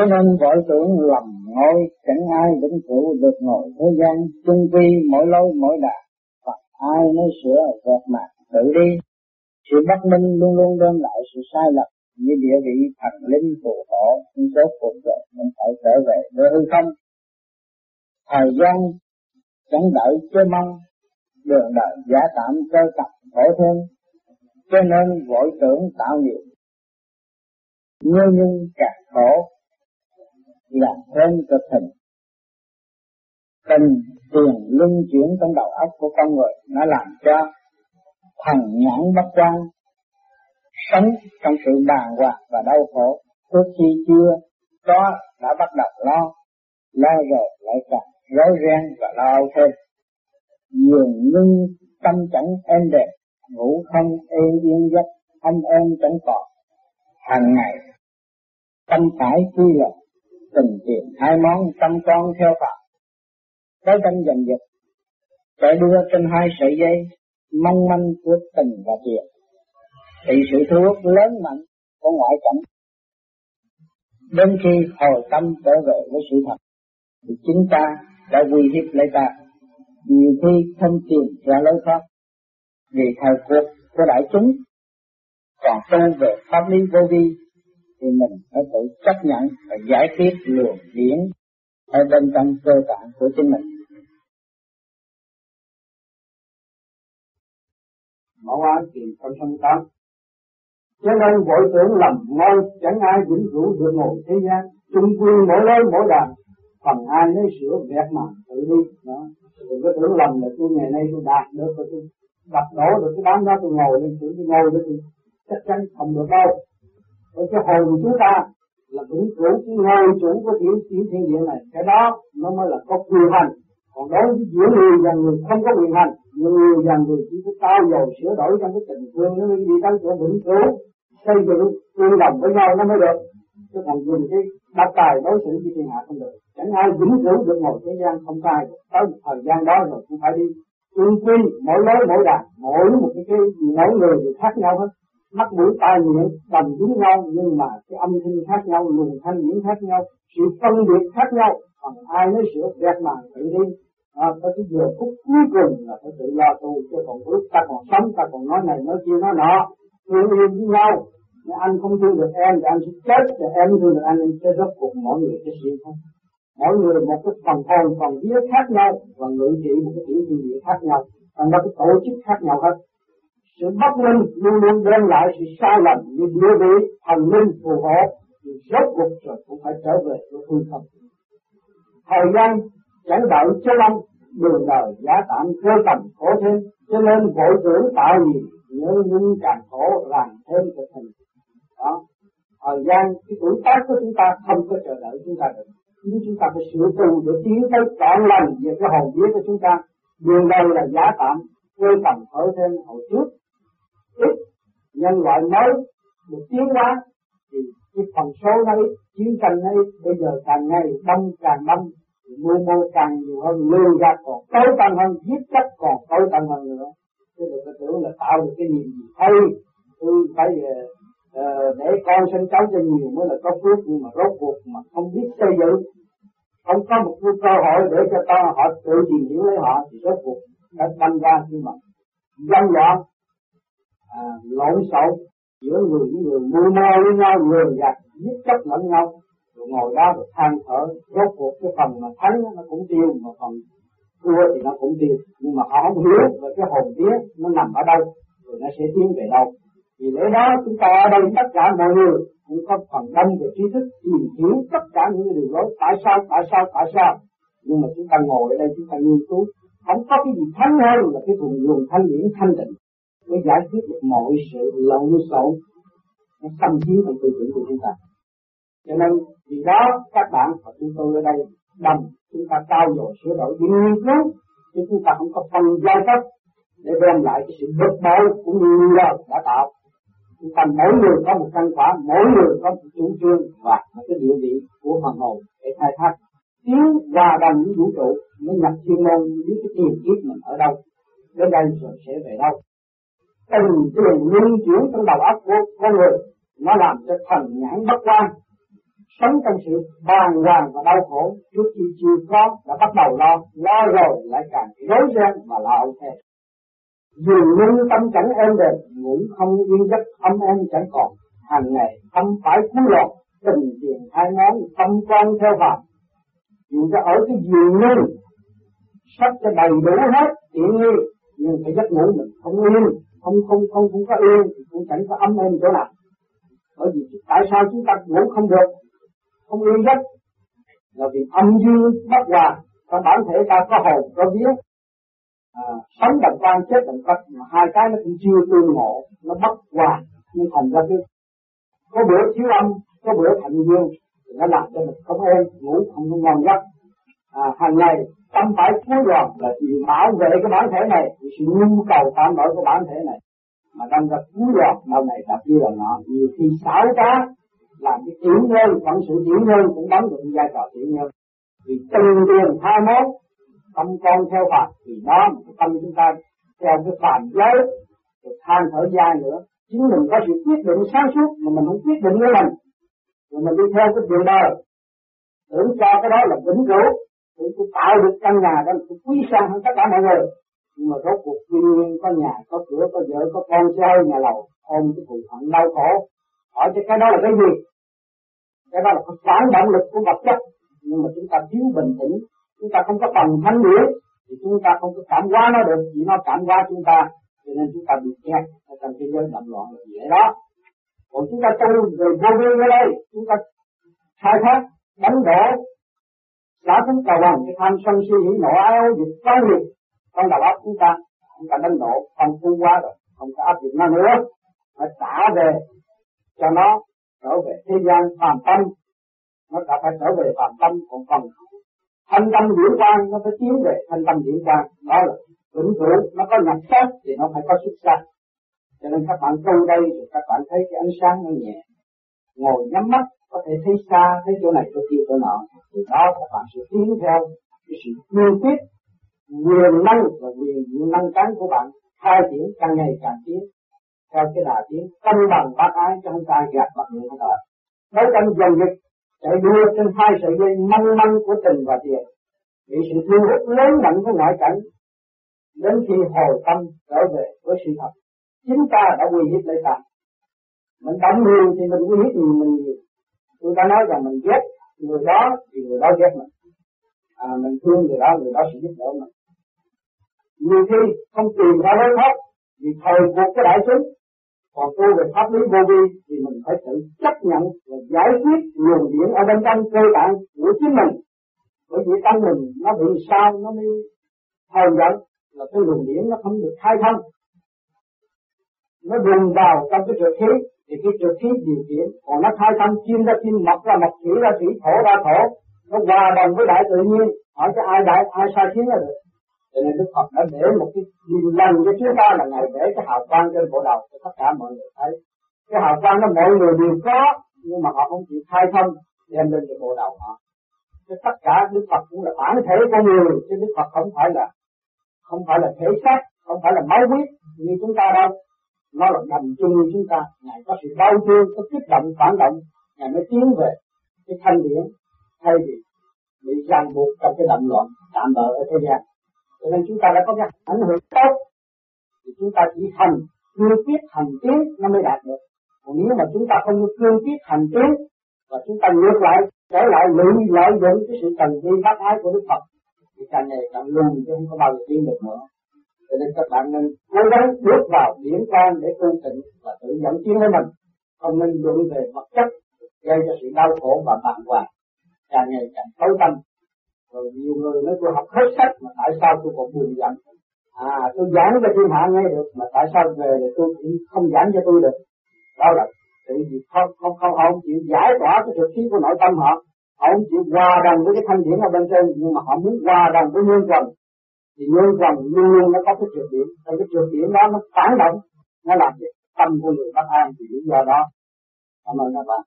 Cho nên vợ tưởng lầm ngôi, chẳng ai vĩnh cửu được ngồi thế gian, chung quy mỗi lối mỗi đà, hoặc ai nói sửa vẹt mặt tự đi. Sự bất minh luôn luôn đem lại sự sai lầm, như địa vị thần linh phù hộ, nhưng số phù trợ cũng phải trở về với hư không. Thời gian chẳng đợi chơi mong, đường đời giả tạm cơ tập khổ thêm, cho nên vội tưởng tạo nghiệp, như nhưng càng khổ, làm thêm cực hình. Tình tiền luân chuyển trong đầu óc của con người, nó làm cho thần nhãn bất quan, sống trong sự bàng hoàng và đau khổ. Trước khi chưa có đã bắt đầu lo rồi lại càng rối ren và lo thêm. Dường như tâm chẳng êm đềm, ngủ không yên giấc, âm êm chẳng còn. Hàng ngày tâm phải quy luật, tình tiền hai món tâm con theo Phật, tới tâm giành giật, chạy đua trên hai sợi dây mong manh của tình và tiền, thì sự thu hút lớn mạnh của ngoại cảnh. Đến khi hồi tâm trở về với sự thật, thì chính ta đã quy hiếp lấy ta, nhiều khi không tìm ra lối thoát, vì thời cuộc của đại chúng. Còn tu về pháp lý vô vi thì mình phải tự chấp nhận và giải quyết luồng điển ở bên trong cơ bản của chính mình. Mẫu án tiền không sanh tám. Cho nên vội tưởng lầm ngôi, chẳng ai vĩnh cửu được ngồi thế gian, chung quy mỗi lối mỗi đàn, phần ai lấy sửa vẹt mà tự đi. Đó, đừng có tưởng lầm là tôi ngày nay tôi đạt được, tôi đặt đổ được cái đám đó, tôi ngồi lên tưởng tôi ngồi đó thì chắc chắn không được đâu. Bởi cái hồn của chúng ta là vĩnh cửu, cái ngôi chủ của tiểu thiên địa này, cái đó nó mới là có quyền hành. Còn đối với giữa người và người không có quyền hành, nhưng người và người chỉ có trao dồi sửa đổi trong cái tình thương, nó mới đi tới chỗ vĩnh cửu, xây dựng tương đồng với nhau nó mới được. Chứ còn dùng cái độc tài đối xử với thiên hạ không được. Chẳng ai vĩnh cửu được ngồi thế gian, không sai. Tới một thời gian đó rồi cũng phải đi. Tương quy mỗi lối mỗi đàn, mỗi một cái mỗi người thì khác nhau hết, mắt mũi tai miệng đồng giống nhau, nhưng mà cái âm thanh khác nhau, luồng thanh điển khác nhau, sự phân biệt khác nhau. Còn ai nói sửa vẹt mà tự đi. Tới cái giờ phút cuối cùng là phải tự lo tu, chứ còn lúc ta còn sống, ta còn nói này nói kia nói nọ, thương yêu với nhau. Nếu anh không thương được em thì anh sẽ chết, thì em thương được anh sẽ rốt cuộc mỗi người cái gì không? Mỗi người một cái phần hồn, phần vía khác nhau, và ngự trị một cái tiểu thiên địa khác nhau, thành ra cái tổ chức khác nhau hết. Sự bất minh luôn luôn đem lại sự sai lầm, như địa vị thần linh phù hộ, thì rốt cuộc rồi cũng phải trở về với hư không. Thời gian chẳng đợi cho lắm, đường đời giá tạm cơ tầm khổ thêm, cho nên vội tưởng tạo nghiệp, nhớ nhưng càng khổ làm thêm cực hình. Đó, thời gian cái tuổi tác của chúng ta không có chờ đợi chúng ta được, nhưng chúng ta phải sửa tu để tiến tới trọn lành về cái hồn vía của chúng ta. Đường đời là giá tạm cơ tầm khổ thêm. Hồi trước ít nhân loại mới được tiến hóa thì cái phần số nó ít, chiến tranh nó ít, bây giờ càng ngày càng đông, mưu mô càng nhiều hơn, lưu ra còn tối tăng hơn, giết chắc còn tối tăng hơn nữa. Chứ đừng có tưởng là tạo được cái niềm gì hay, tôi phải để con sinh cháu cho nhiều mới là có phước, nhưng mà rốt cuộc mà không biết xây dựng, không có một cái cơ hội để cho ta họ tự tìm hiểu lấy họ, thì rốt cuộc đã tăng ra khi mà dân loạn, lộn xộn giữa người với người, mưu mô với nhau, lường gạt, giết chắc lẫn nhau. Rồi ngồi đó rồi than thở, rốt cuộc cái phần mà thánh nó cũng tiêu, mà phần thua thì nó cũng tiêu. Nhưng mà họ không hiểu về cái hồn vía nó nằm ở đâu, rồi nó sẽ tiến về đâu. Vì lẽ đó chúng ta ở đây tất cả mọi người cũng có phần đông về trí thức, tìm hiểu tất cả những cái điều đó, tại sao. Nhưng mà chúng ta ngồi ở đây chúng ta nghiên cứu, không có cái gì thánh hơn là cái vùng luồng thanh điển thanh định, mới giải quyết được mọi sự lộn xộn nó xâm chiếm trong tư tưởng của chúng ta. Cho nên vì đó các bạn và chúng tôi ở đây đồng, chúng ta trao dồi sửa đổi những nghiên cứu, chứ chúng ta không có phân giai cấp để đem lại cái sự bất bối cũng như là đã tạo. Chúng ta mỗi người có một căn quả, mỗi người có một chủ trương và một cái địa vị của phần hồn để khai thác tiến hòa đồng với vũ trụ, mới nhập chuyên môn với cái tiền kiếp mình ở đâu, đến đây rồi sẽ về đâu. Tình tiền luân chuyển trong đầu óc của con người, nó làm cho thần nhãn bất quan, sống trong sự bàng hoàng và đau khổ, trước khi chưa có đã bắt đầu lo rồi lại càng rối ren mà lo thêm. Dường như tâm cảnh êm đềm, ngủ không yên giấc âm êm chẳng còn, hàng ngày tâm phải cúi lọt, tình tiền hai món, tâm quan theo vào. Dù cho ở cái giường như sắp cho đầy đủ hết tiện nghi, nhưng cái giấc ngủ mình không yên, không có yên thì cũng chẳng có âm êm chỗ nào. Bởi vì tại sao chúng ta ngủ không được, không yên giấc là vì âm dương bất hòa, trong bản thể ta có hồn có vía, sống đồng quan chết đồng cách, hai cái nó cũng chưa tương ngộ, nó bất hòa, nhưng thành ra cái có bữa thiếu âm, có bữa thạnh dương, nó làm cho mình không êm, ngủ không ngon giấc. Hàng ngày tâm phải cúi gằm là vì bảo vệ cái bản thể này, vì sự nhu cầu tạm bỡ của bản thể này, mà đâm ra cúi gằm đầu này đập kia là nọ, nhiều khi xảo trá làm cái tiểu nhân, phận sự tiểu nhân cũng đóng được vai trò tiểu nhân, vì từng đường tha mốt tâm con theo phạt thì đó mà tâm chúng ta theo cái phàm giới thì than thở dai nữa. Chính mình có sự quyết định sáng suốt mà mình không quyết định với mình, rồi mình đi theo cái đường đời, tưởng cho cái đó là vĩnh cửu, tưởng tôi tạo được căn nhà đó là tôi quý sang hơn tất cả mọi người, nhưng mà rốt cuộc tuy nhiên có nhà, có cửa, có vợ, có con trai, nhà lầu, ôm cái phụ phận đau khổ. Hỏi cho cái đó là cái gì? Cái đó là cái phản động lực của vật chất, nhưng mà chúng ta thiếu bình tĩnh, chúng ta không có phần thánh điển thì chúng ta không có cảm hóa nó được, chỉ nó cảm hóa chúng ta, cho nên chúng ta bị kẹt trong thế giới động loạn là vậy đó. Còn chúng ta tu về vô vi ở đây, chúng ta khai thác, đánh đổ, xả chúng cầu bằng cái tham sân si hỉ nộ ái ố dục quá nhiều trong đầu óc chúng ta đánh đổ, không tu quá rồi, không có áp dụng nó nữa, phải xả về cho nó trở về thế gian phàm tâm, nó đã phải trở về phàm tâm, còn phần thanh tâm điển quang nó phải tiến về thanh tâm điển quang, đó là vĩnh cửu, nó có nhập sát thì nó phải có xuất sắc. Cho nên các bạn câu đây thì các bạn thấy cái ánh sáng nó nhẹ, ngồi nhắm mắt có thể thấy xa, thấy chỗ này chỗ kia chỗ nọ, thì đó các bạn sẽ tiến theo cái sự nguyên quyết quyền năng và quyền năng cán của bạn, khai triển càng ngày càng tiến theo cái đà tiến cân bằng bác ái, trong ta gạt mặt người ta đấu tranh dần dịch chạy đua trên hai sợi dây măng măng của tình và tiền, bị sự thu hút lớn mạnh của ngoại cảnh, đến khi hồi tâm trở về với sự thật. Chính ta đã quy hiếp lấy ta, mình đánh người thì mình quy hiếp mình nhiều. Tôi đã nói rằng mình ghét người đó thì người đó ghét mình, mình thương người đó sẽ giúp đỡ mình. Nhiều khi không tìm ra lối thoát vì thời cuộc cái đại chúng, còn tôi về pháp lý vô vi thì mình phải tự chấp nhận và giải quyết luồng điển ở bên trong cơ bản của chính mình, bởi vì tâm mình nó bị sao nó mới hờn giận là cái luồng điển nó không được khai thông, nó bùng vào trong cái trượt khí thì cái trượt khí điều khiển, còn nó khai thông chim ra chim, mật ra mật, thủy ra thủy, thổ ra thổ, nó hòa đồng với đại tự nhiên, hỏi cho ai đại ai sai khiến là được. Cho nên Đức Phật đã để một cái điều lành cho chúng ta là Ngài để cái hào quang trên bộ đầu cho tất cả mọi người thấy. Cái hào quang đó mọi người đều có, nhưng mà họ không chịu khai thông đem lên cái bộ đầu họ. Chứ tất cả Đức Phật cũng là bản thể con người, chứ Đức Phật không phải là thể xác, không phải là máu huyết như chúng ta đâu. Nó là nằm chung như chúng ta, Ngài có sự đau thương, có kích động, phản động, Ngài mới tiến về cái thanh điển, thay vì bị ràng buộc trong cái động loạn tạm bợ ở thế gian. Cho nên chúng ta đã có cái ảnh hưởng tốt thì chúng ta chỉ hành, cương quyết hành tiến nó mới đạt được. Còn nếu mà chúng ta không có cương quyết hành tiến và chúng ta ngược lại trở lại lợi dụng cái sự cần vi bác ái của Đức Phật thì càng ngày càng lùn chứ không có bao giờ tiến được nữa. Cho nên các bạn nên cố gắng bước vào điển quan để tu tịnh và tự dẫn tiến với mình, không nên luận về vật chất gây cho sự đau khổ và bàng hoàng, càng ngày càng tối tâm. Rồi nhiều người nói tôi học hết sách mà tại sao tôi còn buồn giận, tôi giảng cho thiên hạ nghe được mà tại sao về thì tôi cũng không giảng cho tôi được. Đó là tự vì họ không chịu giải tỏa cái thực khí của nội tâm họ, họ không chịu hòa đồng với cái thanh điển ở bên trên, nhưng mà họ muốn hòa đồng với nhân trần thì nhân trần luôn luôn nó có cái trượt điểm, trong cái trượt điểm đó nó phản động, nó làm việc tâm của người bất an thì lý do đó. Cảm ơn các bạn.